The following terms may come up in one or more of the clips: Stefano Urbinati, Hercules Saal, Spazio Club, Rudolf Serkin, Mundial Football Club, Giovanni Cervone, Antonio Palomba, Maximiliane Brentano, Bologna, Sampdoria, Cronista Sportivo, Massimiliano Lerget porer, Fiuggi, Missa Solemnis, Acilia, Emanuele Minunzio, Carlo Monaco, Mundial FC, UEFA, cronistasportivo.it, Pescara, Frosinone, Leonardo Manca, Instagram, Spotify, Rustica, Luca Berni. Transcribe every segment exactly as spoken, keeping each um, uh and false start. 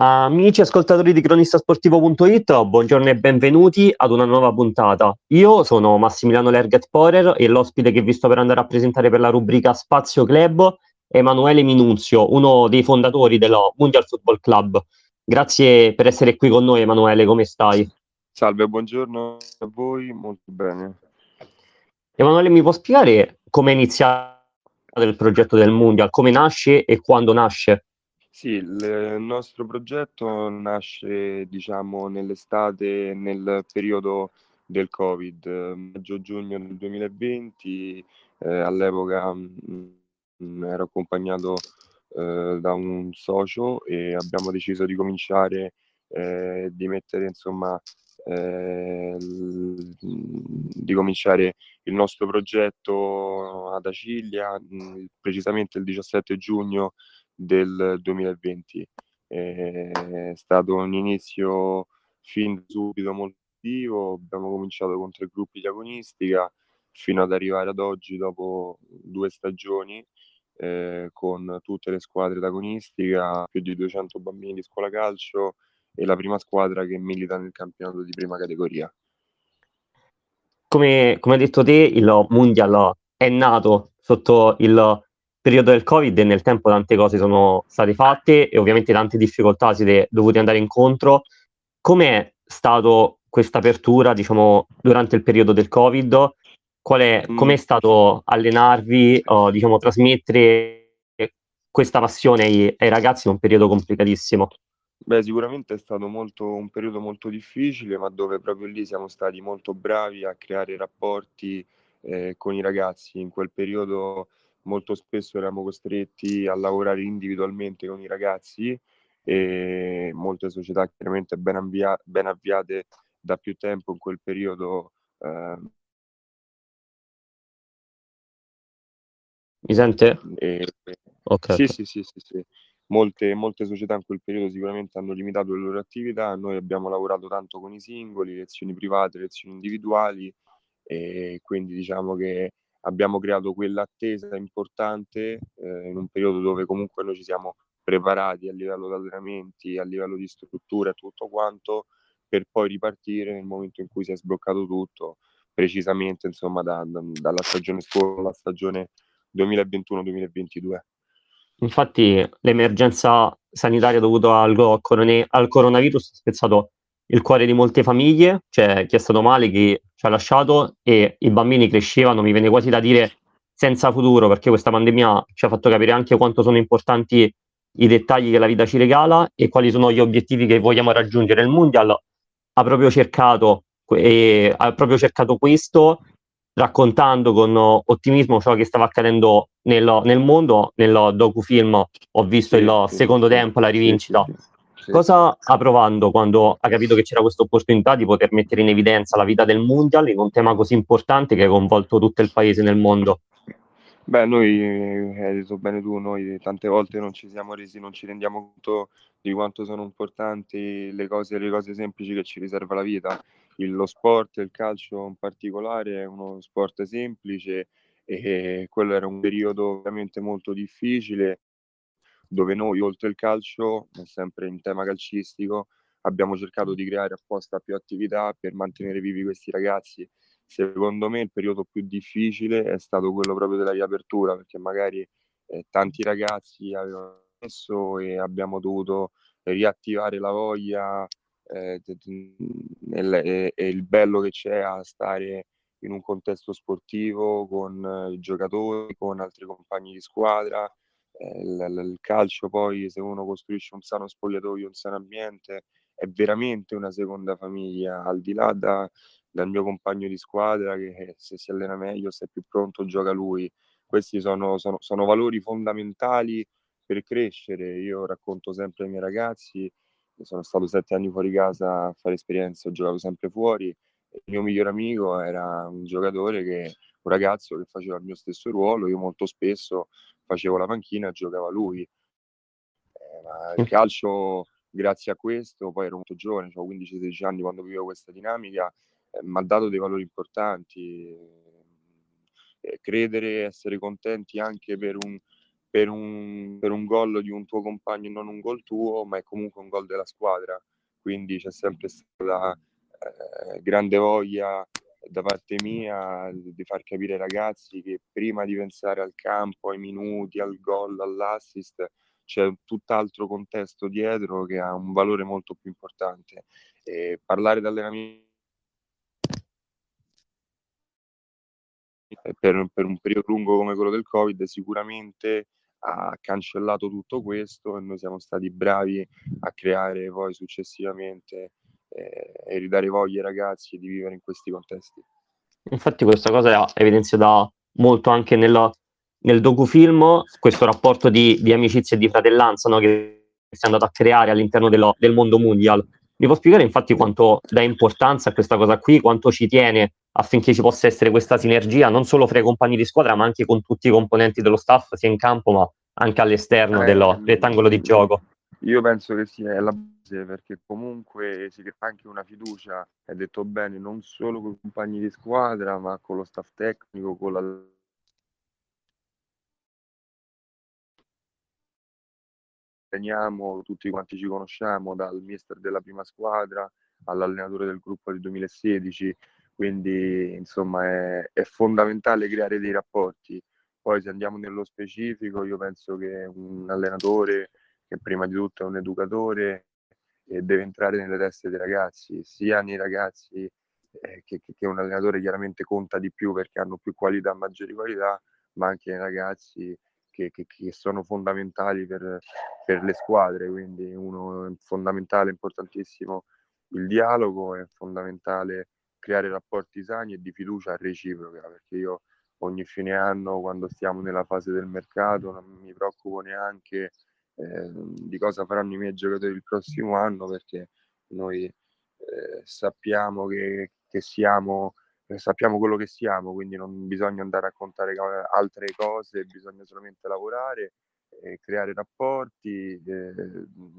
Amici ascoltatori di cronista sportivo punto it, buongiorno e benvenuti ad una nuova puntata. Io sono Massimiliano Lerget porer e l'ospite che vi sto per andare a presentare per la rubrica Spazio Club è Emanuele Minunzio, uno dei fondatori della Mundial Football Club. Grazie per essere qui con noi, Emanuele, come stai? Salve, buongiorno a voi, molto bene. Emanuele, mi può spiegare come è iniziato il progetto del Mundial, come nasce e quando nasce? Sì, il nostro progetto nasce, diciamo, nell'estate, nel periodo del Covid, maggio-giugno del duemilaventi. Eh, all'epoca mh, ero accompagnato eh, da un socio e abbiamo deciso di cominciare eh, di mettere, insomma, eh, l, di cominciare il nostro progetto ad Acilia, mh, precisamente il diciassette giugno del duemilaventi. È stato un inizio fin subito molto attivo. Abbiamo cominciato con tre gruppi di agonistica fino ad arrivare ad oggi, dopo due stagioni, eh, con tutte le squadre d'agonistica, più di duecento bambini di scuola calcio e la prima squadra che milita nel campionato di prima categoria. Come, come hai detto te, il Mundial è nato sotto il periodo del Covid e nel tempo tante cose sono state fatte e ovviamente tante difficoltà siete dovuti andare incontro. Com'è stato questa apertura, diciamo, durante il periodo del Covid? Qual è, com'è stato allenarvi, o, diciamo, trasmettere questa passione ai, ai ragazzi in un periodo complicatissimo? Beh, sicuramente è stato molto, un periodo molto difficile, ma dove proprio lì siamo stati molto bravi a creare rapporti eh, con i ragazzi. In quel periodo molto spesso eravamo costretti a lavorare individualmente con i ragazzi e molte società chiaramente ben, avvia- ben avviate da più tempo in quel periodo. Eh, Mi sente? E, okay. Sì, sì, sì, sì, sì. Molte, molte società in quel periodo sicuramente hanno limitato le loro attività. Noi abbiamo lavorato tanto con i singoli, lezioni private, lezioni individuali, e quindi diciamo che abbiamo creato quell'attesa importante eh, in un periodo dove comunque noi ci siamo preparati a livello di allenamenti, a livello di struttura e tutto quanto, per poi ripartire nel momento in cui si è sbloccato tutto, precisamente, insomma, da, da, dalla stagione scorsa alla stagione duemilaventuno duemilaventidue. Infatti l'emergenza sanitaria dovuta al, corone- al coronavirus ha spezzato il cuore di molte famiglie, cioè chi è stato male, chi ci ha lasciato, e i bambini crescevano, mi viene quasi da dire, senza futuro, perché questa pandemia ci ha fatto capire anche quanto sono importanti i dettagli che la vita ci regala e quali sono gli obiettivi che vogliamo raggiungere. Il Mundial ha proprio cercato, eh, ha proprio cercato questo, raccontando con ottimismo ciò che stava accadendo nel, nel mondo. Nel docufilm ho visto sì, il sì, secondo sì, tempo, la rivincita. Sì, sì. Sì. Cosa ha provato quando ha capito che c'era questa opportunità di poter mettere in evidenza la vita del Mundial in un tema così importante che ha coinvolto tutto il paese nel mondo? Beh, noi, hai detto bene tu, noi tante volte non ci siamo resi, non ci rendiamo conto di quanto sono importanti le cose, le cose semplici che ci riserva la vita. Il, lo sport, il calcio in particolare, è uno sport semplice e quello era un periodo veramente molto difficile, dove noi, oltre il calcio, sempre in tema calcistico, abbiamo cercato di creare apposta più attività per mantenere vivi questi ragazzi. Secondo me il periodo più difficile è stato quello proprio della riapertura, perché magari eh, tanti ragazzi avevano messo e abbiamo dovuto riattivare la voglia eh, e, e il bello che c'è a stare in un contesto sportivo con i giocatori, con altri compagni di squadra. Il calcio, poi, se uno costruisce un sano spogliatoio, un sano ambiente, è veramente una seconda famiglia, al di là da, dal mio compagno di squadra che se si allena meglio, se è più pronto, gioca lui. Questi sono, sono, sono valori fondamentali per crescere. Io racconto sempre ai miei ragazzi, sono stato sette anni fuori casa a fare esperienza, ho giocato sempre fuori. Il mio miglior amico era un giocatore, che un ragazzo che faceva il mio stesso ruolo. Io molto spesso facevo la panchina, giocava lui. Eh, ma il calcio, grazie a questo, poi ero molto giovane, avevo quindici sedici anni quando vivevo questa dinamica, eh, mi ha dato dei valori importanti. Eh, credere, essere contenti anche per un, per un, per un gol di un tuo compagno, non un gol tuo, ma è comunque un gol della squadra. Quindi c'è sempre stata eh, grande voglia da parte mia di far capire ai ragazzi che prima di pensare al campo, ai minuti, al gol, all'assist, c'è tutt'altro contesto dietro che ha un valore molto più importante. E parlare d'allenamento per, per un periodo lungo come quello del Covid sicuramente ha cancellato tutto questo, e noi siamo stati bravi a creare poi successivamente eh, e ridare voglia ai ragazzi di vivere in questi contesti. Infatti questa cosa è evidenziata molto anche nella nel docufilm, questo rapporto di, di amicizia e di fratellanza, no, che si è andato a creare all'interno dello, del mondo Mundial. Mi può spiegare infatti quanto dà importanza a questa cosa qui, quanto ci tiene affinché ci possa essere questa sinergia non solo fra i compagni di squadra ma anche con tutti i componenti dello staff, sia in campo ma anche all'esterno eh, del rettangolo di gioco? Io penso che sia la base, perché comunque si crea anche una fiducia, è detto bene, non solo con i compagni di squadra ma con lo staff tecnico, con la teniamo, tutti quanti ci conosciamo, dal mister della prima squadra all'allenatore del gruppo del duemilasedici, quindi insomma è, è fondamentale creare dei rapporti. Poi se andiamo nello specifico, io penso che un allenatore, che prima di tutto è un educatore, eh, deve entrare nelle teste dei ragazzi, sia nei ragazzi eh, che, che un allenatore chiaramente conta di più perché hanno più qualità, maggiori qualità, ma anche nei ragazzi Che, che, che sono fondamentali per, per le squadre. Quindi uno è fondamentale, importantissimo il dialogo, è fondamentale creare rapporti sani e di fiducia reciproca, perché io ogni fine anno, quando stiamo nella fase del mercato, non mi preoccupo neanche eh, di cosa faranno i miei giocatori il prossimo anno, perché noi eh, sappiamo che, che siamo sappiamo quello che siamo, quindi non bisogna andare a raccontare altre cose, bisogna solamente lavorare, eh, creare rapporti, eh,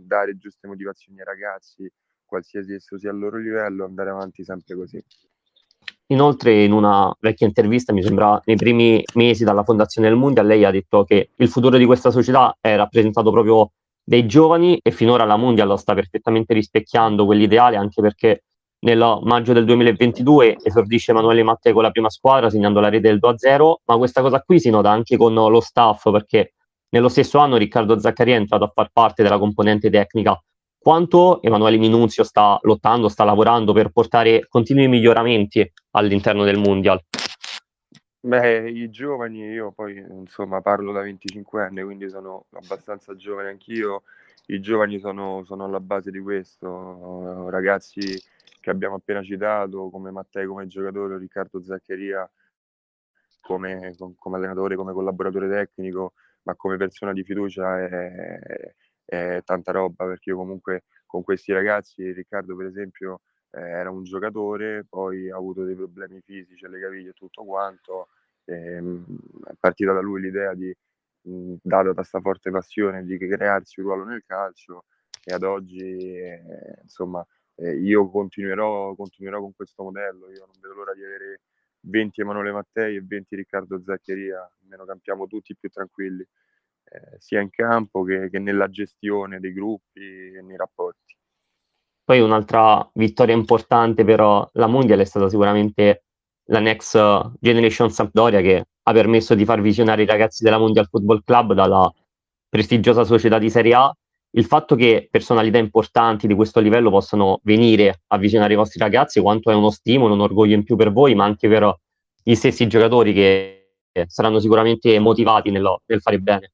dare giuste motivazioni ai ragazzi, qualsiasi esso sia il loro livello, andare avanti sempre così. Inoltre, in una vecchia intervista, mi sembra nei primi mesi dalla fondazione del Mundial, lei ha detto che il futuro di questa società è rappresentato proprio dai giovani, e finora la Mundial lo sta perfettamente rispecchiando quell'ideale, anche perché nel maggio del duemilaventidue esordisce Emanuele Matteo con la prima squadra segnando la rete del due a zero, ma questa cosa qui si nota anche con lo staff, perché nello stesso anno Riccardo Zaccheria è entrato a far parte della componente tecnica. Quanto Emanuele Minunzio sta lottando, sta lavorando per portare continui miglioramenti all'interno del Mundial? Beh, i giovani, io poi insomma parlo da venticinquenne, quindi sono abbastanza giovane anch'io, i giovani sono, sono alla base di questo, ragazzi che abbiamo appena citato, come Matteo come giocatore, Riccardo Zaccheria come, come allenatore, come collaboratore tecnico, ma come persona di fiducia è, è tanta roba, perché io comunque con questi ragazzi, Riccardo per esempio eh, era un giocatore, poi ha avuto dei problemi fisici alle caviglie e tutto quanto, eh, è partita da lui l'idea di, mh, data da sta forte passione, di crearsi un ruolo nel calcio, e ad oggi eh, insomma Eh, io continuerò, continuerò con questo modello. Io non vedo l'ora di avere venti Emanuele Mattei e venti Riccardo Zaccheria, almeno campiamo tutti più tranquilli, eh, sia in campo che, che nella gestione dei gruppi e nei rapporti. Poi un'altra vittoria importante per la Mondial è stata sicuramente la Next Generation Sampdoria, che ha permesso di far visionare i ragazzi della Mundial Football Club dalla prestigiosa società di Serie A. Il fatto che personalità importanti di questo livello possano venire a visionare i vostri ragazzi, quanto è uno stimolo, un orgoglio in più per voi, ma anche per gli stessi giocatori che saranno sicuramente motivati nel, nel fare bene.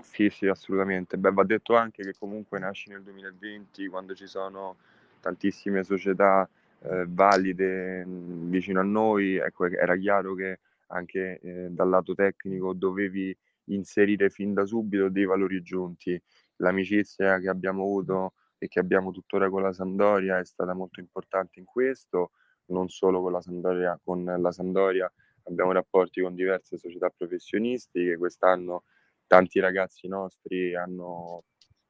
Sì, sì, assolutamente. Beh, va detto anche che comunque nasce nel duemilaventi, quando ci sono tantissime società eh, valide mh, vicino a noi. Ecco, era chiaro che anche eh, dal lato tecnico dovevi inserire fin da subito dei valori aggiunti. L'amicizia che abbiamo avuto e che abbiamo tuttora con la Sampdoria è stata molto importante in questo, non solo con la Sampdoria, con la Sampdoria abbiamo rapporti con diverse società professionistiche, quest'anno tanti ragazzi nostri hanno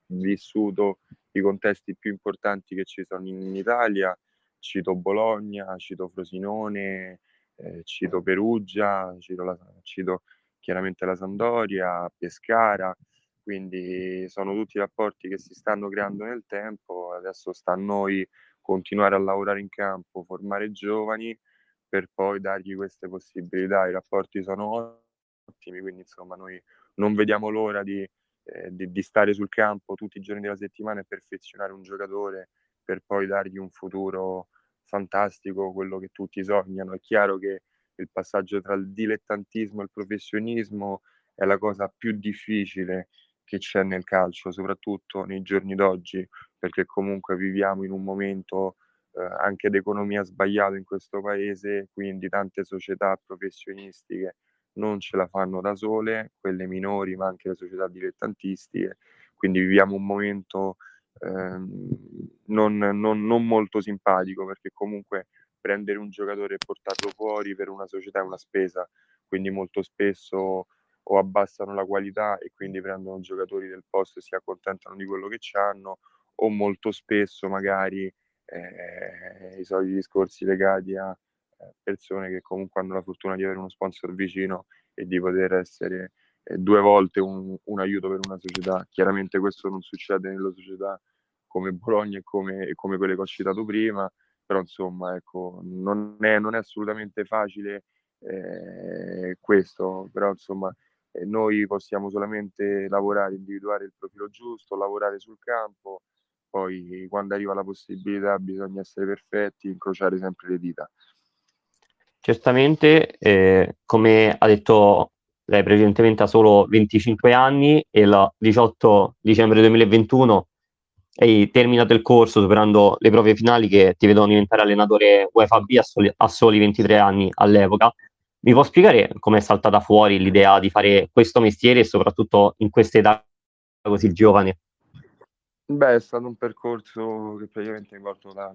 vissuto i contesti più importanti che ci sono in Italia, cito Bologna, cito Frosinone, eh, cito Perugia, cito, la, cito chiaramente la Sampdoria, Pescara, quindi sono tutti rapporti che si stanno creando nel tempo. Adesso sta a noi continuare a lavorare in campo, formare giovani per poi dargli queste possibilità. I rapporti sono ottimi, quindi insomma noi non vediamo l'ora di, eh, di, di stare sul campo tutti i giorni della settimana e perfezionare un giocatore per poi dargli un futuro fantastico, quello che tutti sognano. È chiaro che il passaggio tra il dilettantismo e il professionismo è la cosa più difficile che c'è nel calcio, soprattutto nei giorni d'oggi, perché comunque viviamo in un momento eh, anche d'economia sbagliato in questo paese, quindi tante società professionistiche non ce la fanno da sole, quelle minori, ma anche le società dilettantistiche, quindi viviamo un momento eh, non, non, non molto simpatico, perché comunque prendere un giocatore e portarlo fuori per una società è una spesa, quindi molto spesso o abbassano la qualità e quindi prendono giocatori del posto e si accontentano di quello che c'hanno, o molto spesso magari eh, i soliti discorsi legati a eh, persone che comunque hanno la fortuna di avere uno sponsor vicino e di poter essere eh, due volte un, un aiuto per una società. Chiaramente questo non succede nelle società come Bologna e come, come quelle che ho citato prima, però insomma ecco, non è, non è assolutamente facile eh, questo, però insomma noi possiamo solamente lavorare, individuare il profilo giusto, lavorare sul campo, poi quando arriva la possibilità bisogna essere perfetti, incrociare sempre le dita. Certamente, eh, come ha detto lei precedentemente, ha solo venticinque anni e il diciotto dicembre duemilaventuno hai terminato il corso superando le prove finali che ti vedono diventare allenatore UEFA B a soli, a soli ventitré anni all'epoca. Mi può spiegare come è saltata fuori l'idea di fare questo mestiere e soprattutto in questa età così giovane? Beh, è stato un percorso che praticamente mi porto da,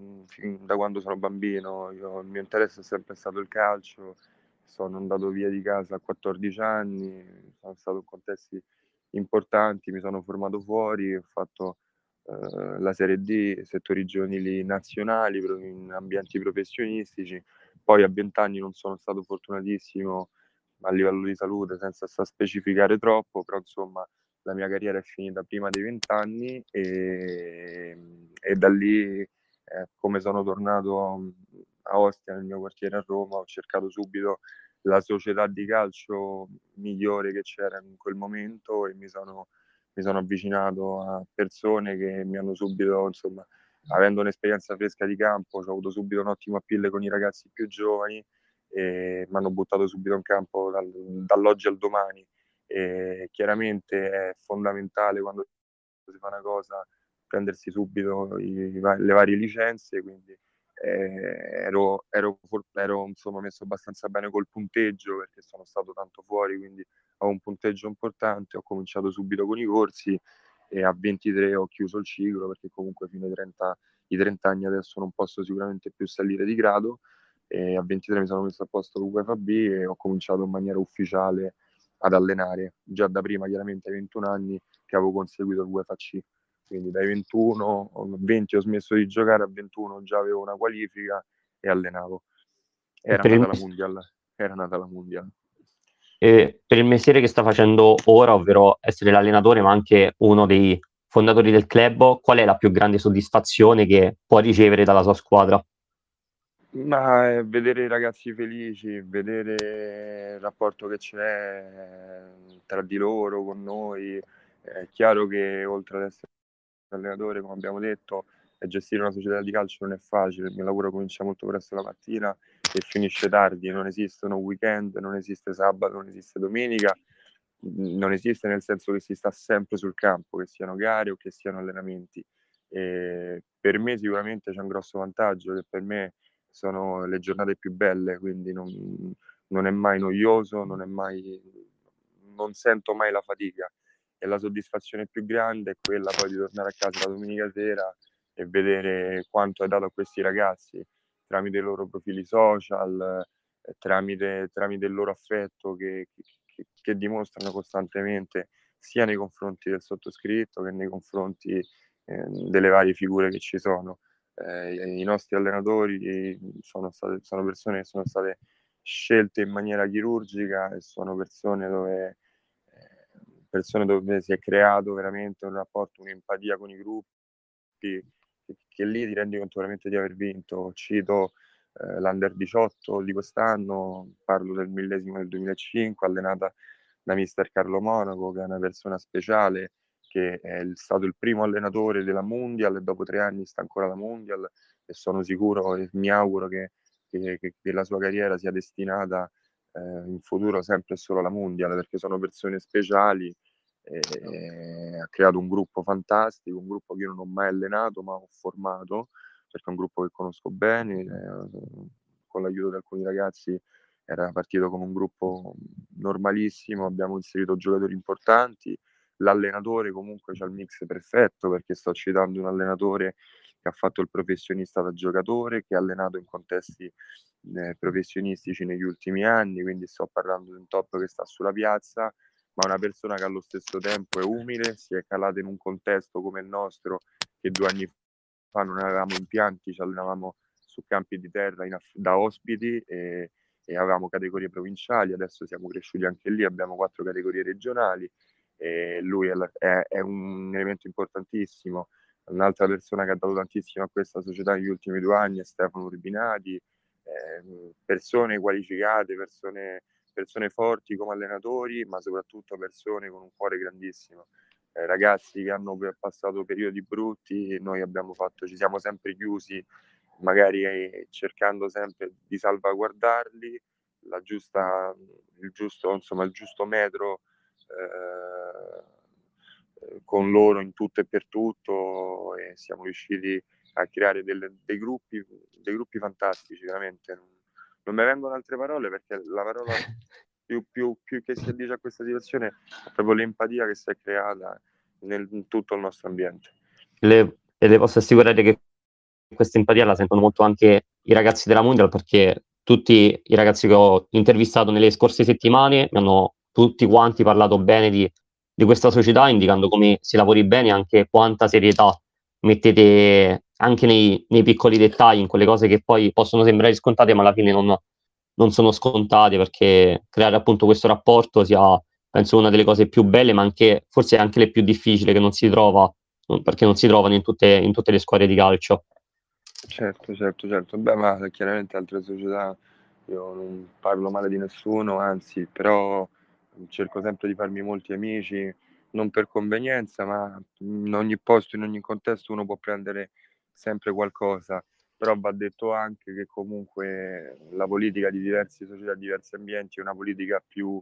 da quando sono bambino. Io, il mio interesse è sempre stato il calcio, sono andato via di casa a quattordici anni, sono stato in contesti importanti, mi sono formato fuori, ho fatto eh, la Serie D, settori giovanili nazionali, in ambienti professionistici. Poi a vent'anni non sono stato fortunatissimo a livello di salute, senza specificare troppo, però insomma la mia carriera è finita prima dei vent'anni e, e da lì, eh, come sono tornato a Ostia, nel mio quartiere a Roma, ho cercato subito la società di calcio migliore che c'era in quel momento e mi sono, mi sono avvicinato a persone che mi hanno subito, insomma, avendo un'esperienza fresca di campo, ho avuto subito un ottimo appeal con i ragazzi più giovani e mi hanno buttato subito in campo dal, dall'oggi al domani. E chiaramente è fondamentale, quando si fa una cosa, prendersi subito i, le varie licenze, quindi eh, ero, ero, ero insomma messo abbastanza bene col punteggio, perché sono stato tanto fuori, quindi ho un punteggio importante. Ho cominciato subito con i corsi e a ventitré ho chiuso il ciclo, perché comunque fino ai trenta, i trenta anni adesso non posso sicuramente più salire di grado, e a ventitré mi sono messo a posto con UEFA B e ho cominciato in maniera ufficiale ad allenare, già da prima chiaramente ai ventuno anni che avevo conseguito il UEFA C, quindi dai ventuno, venti ho smesso di giocare, a ventuno già avevo una qualifica e allenavo. Era nata la Mundial, era nata la Mundial. E per il mestiere che sta facendo ora, ovvero essere l'allenatore ma anche uno dei fondatori del club, qual è la più grande soddisfazione che può ricevere dalla sua squadra? Ma eh, vedere i ragazzi felici, vedere il rapporto che c'è tra di loro, con noi. È chiaro che oltre ad essere allenatore, come abbiamo detto, gestire una società di calcio non è facile. Il mio lavoro comincia molto presto la mattina e finisce tardi, non esistono weekend, non esiste sabato, non esiste domenica, non esiste, nel senso che si sta sempre sul campo, che siano gare o che siano allenamenti. E per me sicuramente c'è un grosso vantaggio, che per me sono le giornate più belle, quindi non, non è mai noioso, non è mai, non sento mai la fatica, e la soddisfazione più grande è quella poi di tornare a casa la domenica sera e vedere quanto è dato a questi ragazzi tramite i loro profili social, tramite, tramite il loro affetto che, che, che dimostrano costantemente sia nei confronti del sottoscritto che nei confronti eh, delle varie figure che ci sono. Eh, i nostri allenatori sono, state, sono persone che sono state scelte in maniera chirurgica, e sono persone dove, persone dove si è creato veramente un rapporto, un'empatia con i gruppi, che, che lì ti rendi conto veramente di aver vinto. Cito eh, l'Under diciotto di quest'anno, parlo del millesimo del duemilacinque, allenata da mister Carlo Monaco, che è una persona speciale, che è stato il primo allenatore della Mundial e dopo tre anni sta ancora alla Mundial, e sono sicuro e mi auguro che, che, che la sua carriera sia destinata eh, in futuro sempre e solo alla Mundial, perché sono persone speciali. E, e ha creato un gruppo fantastico, un gruppo che io non ho mai allenato ma ho formato, perché è un gruppo che conosco bene, eh, con l'aiuto di alcuni ragazzi era partito come un gruppo normalissimo, abbiamo inserito giocatori importanti, l'allenatore comunque c'ha il mix perfetto, perché sto citando un allenatore che ha fatto il professionista da giocatore, che ha allenato in contesti eh, professionistici negli ultimi anni, quindi sto parlando di un top che sta sulla piazza, ma una persona che allo stesso tempo è umile, si è calata in un contesto come il nostro, che due anni fa non avevamo impianti, ci allenavamo su campi di terra in aff- da ospiti e, e avevamo categorie provinciali, adesso siamo cresciuti anche lì, abbiamo quattro categorie regionali, e lui è, è, è un elemento importantissimo. Un'altra persona che ha dato tantissimo a questa società negli ultimi due anni è Stefano Urbinati, eh, persone qualificate, persone... persone forti come allenatori, ma soprattutto persone con un cuore grandissimo, eh, ragazzi che hanno passato periodi brutti, noi abbiamo fatto, ci siamo sempre chiusi, magari eh, cercando sempre di salvaguardarli, la giusta, il giusto, insomma, il giusto metro eh, con loro in tutto e per tutto, e siamo riusciti a creare delle, dei gruppi, dei gruppi fantastici, veramente. Non mi vengono altre parole, perché la parola più, più, più che si dice a questa situazione è proprio l'empatia che si è creata nel, in tutto il nostro ambiente. Le, e le posso assicurare che questa empatia la sentono molto anche i ragazzi della Mundial, perché tutti i ragazzi che ho intervistato nelle scorse settimane mi hanno tutti quanti parlato bene di, di questa società, indicando come si lavori bene, anche quanta serietà mettete anche nei, nei piccoli dettagli, in quelle cose che poi possono sembrare scontate, ma alla fine non, non sono scontate, perché creare appunto questo rapporto sia, penso, una delle cose più belle, ma anche forse anche le più difficili, che non si trova, perché non si trovano in tutte, in tutte le squadre di calcio. Certo, certo, certo. Beh, ma chiaramente altre società, io non parlo male di nessuno, anzi, però cerco sempre di farmi molti amici, non per convenienza, ma in ogni posto, in ogni contesto uno può prendere sempre qualcosa, però va detto anche che comunque la politica di diverse società, diversi ambienti è una politica più,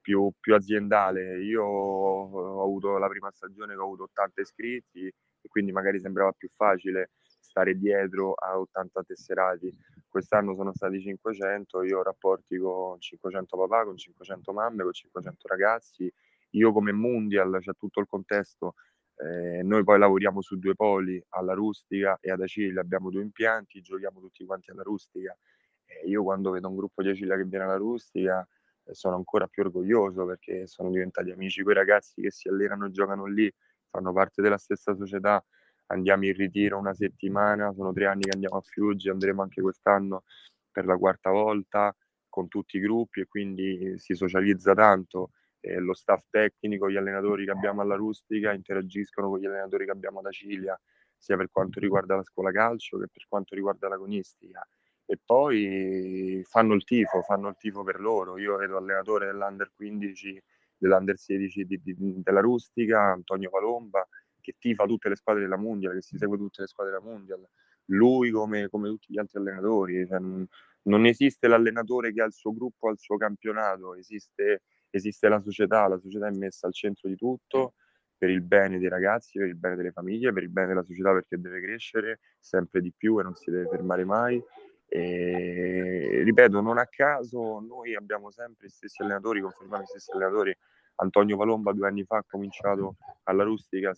più, più aziendale. Io ho avuto la prima stagione che ho avuto ottanta iscritti, e quindi magari sembrava più facile stare dietro a ottanta tesserati. Quest'anno sono stati cinquecento, io ho rapporti con cinquecento papà, con cinquecento mamme, con cinquecento ragazzi. Io come Mundial, c'è tutto il contesto, eh, noi poi lavoriamo su due poli, alla Rustica e ad Acilia, abbiamo due impianti, giochiamo tutti quanti alla Rustica, eh, io quando vedo un gruppo di Acilia che viene alla Rustica eh, sono ancora più orgoglioso, perché sono diventati amici quei ragazzi che si allenano e giocano lì, fanno parte della stessa società, andiamo in ritiro una settimana, sono tre anni che andiamo a Fiuggi, andremo anche quest'anno per la quarta volta con tutti i gruppi, e quindi si socializza tanto. E lo staff tecnico, gli allenatori che abbiamo alla Rustica interagiscono con gli allenatori che abbiamo ad Acilia, sia per quanto riguarda la scuola calcio che per quanto riguarda l'agonistica, e poi fanno il tifo, fanno il tifo per loro. Io ero allenatore dell'Under quindici, dell'Under sedici di, di, della Rustica, Antonio Palomba, che tifa tutte le squadre della Mundial, che si segue tutte le squadre della Mundial, lui come, come tutti gli altri allenatori, cioè, non esiste l'allenatore che ha il suo gruppo, al suo campionato, esiste Esiste la società, la società è messa al centro di tutto, per il bene dei ragazzi, per il bene delle famiglie, per il bene della società, perché deve crescere sempre di più e non si deve fermare mai. E, ripeto, non a caso noi abbiamo sempre gli stessi allenatori, confermiamo gli stessi allenatori. Antonio Palomba due anni fa ha cominciato alla Rustica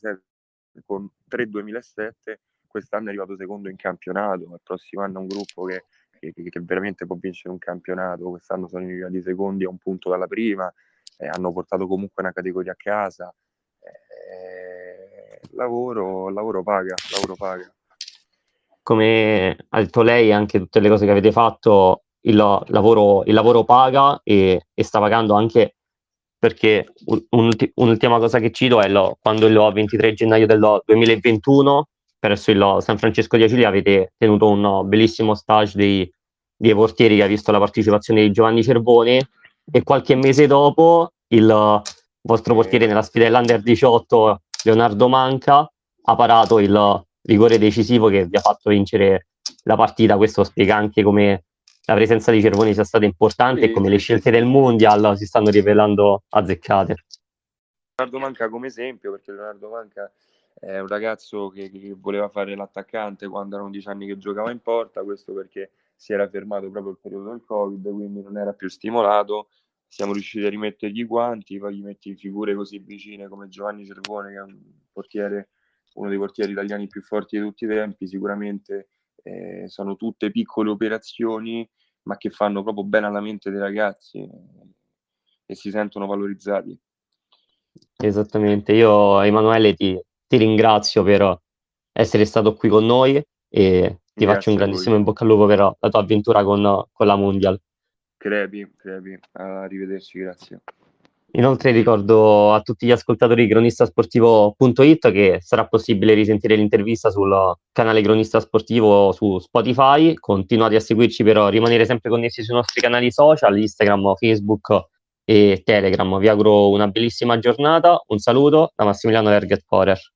con tre duemilasette, quest'anno è arrivato secondo in campionato, il prossimo anno è un gruppo che Che, che veramente può vincere un campionato. Quest'anno sono arrivati secondi a un punto dalla prima, eh, hanno portato comunque una categoria a casa. Eh, lavoro, lavoro paga, lavoro paga. Come ha detto lei, anche tutte le cose che avete fatto, il lavoro, il lavoro paga e, e sta pagando anche perché un'ulti, un'ultima cosa che cito è lo, quando il ventitré gennaio del duemilaventuno presso il San Francesco di Acilia avete tenuto un bellissimo stage dei, dei portieri che ha visto la partecipazione di Giovanni Cervone, e qualche mese dopo il vostro portiere nella sfida dell'Under diciotto Leonardo Manca ha parato il rigore decisivo che vi ha fatto vincere la partita. Questo spiega anche come la presenza di Cervone sia stata importante e come le scelte del Mundial si stanno rivelando azzeccate. Leonardo Manca come esempio, perché Leonardo Manca è un ragazzo che, che voleva fare l'attaccante quando era undici anni che giocava in porta, questo perché si era fermato proprio il periodo del Covid, quindi non era più stimolato. Siamo riusciti a rimettergli i guanti, poi gli metti figure così vicine come Giovanni Cervone, che è un portiere, uno dei portieri italiani più forti di tutti i tempi, sicuramente eh, sono tutte piccole operazioni, ma che fanno proprio bene alla mente dei ragazzi eh, e si sentono valorizzati. Esattamente, io Emanuele ti, ti ringrazio per essere stato qui con noi e ti Grazie faccio un grandissimo in bocca al lupo per la tua avventura con, con la Mundial. Crepi, crepi, arrivederci, grazie. Inoltre ricordo a tutti gli ascoltatori di cronistasportivo punto it che sarà possibile risentire l'intervista sul canale Cronista Sportivo su Spotify. Continuate a seguirci per rimanere sempre connessi sui nostri canali social, Instagram, Facebook e Telegram. Vi auguro una bellissima giornata, un saluto da Massimiliano Lerget porer.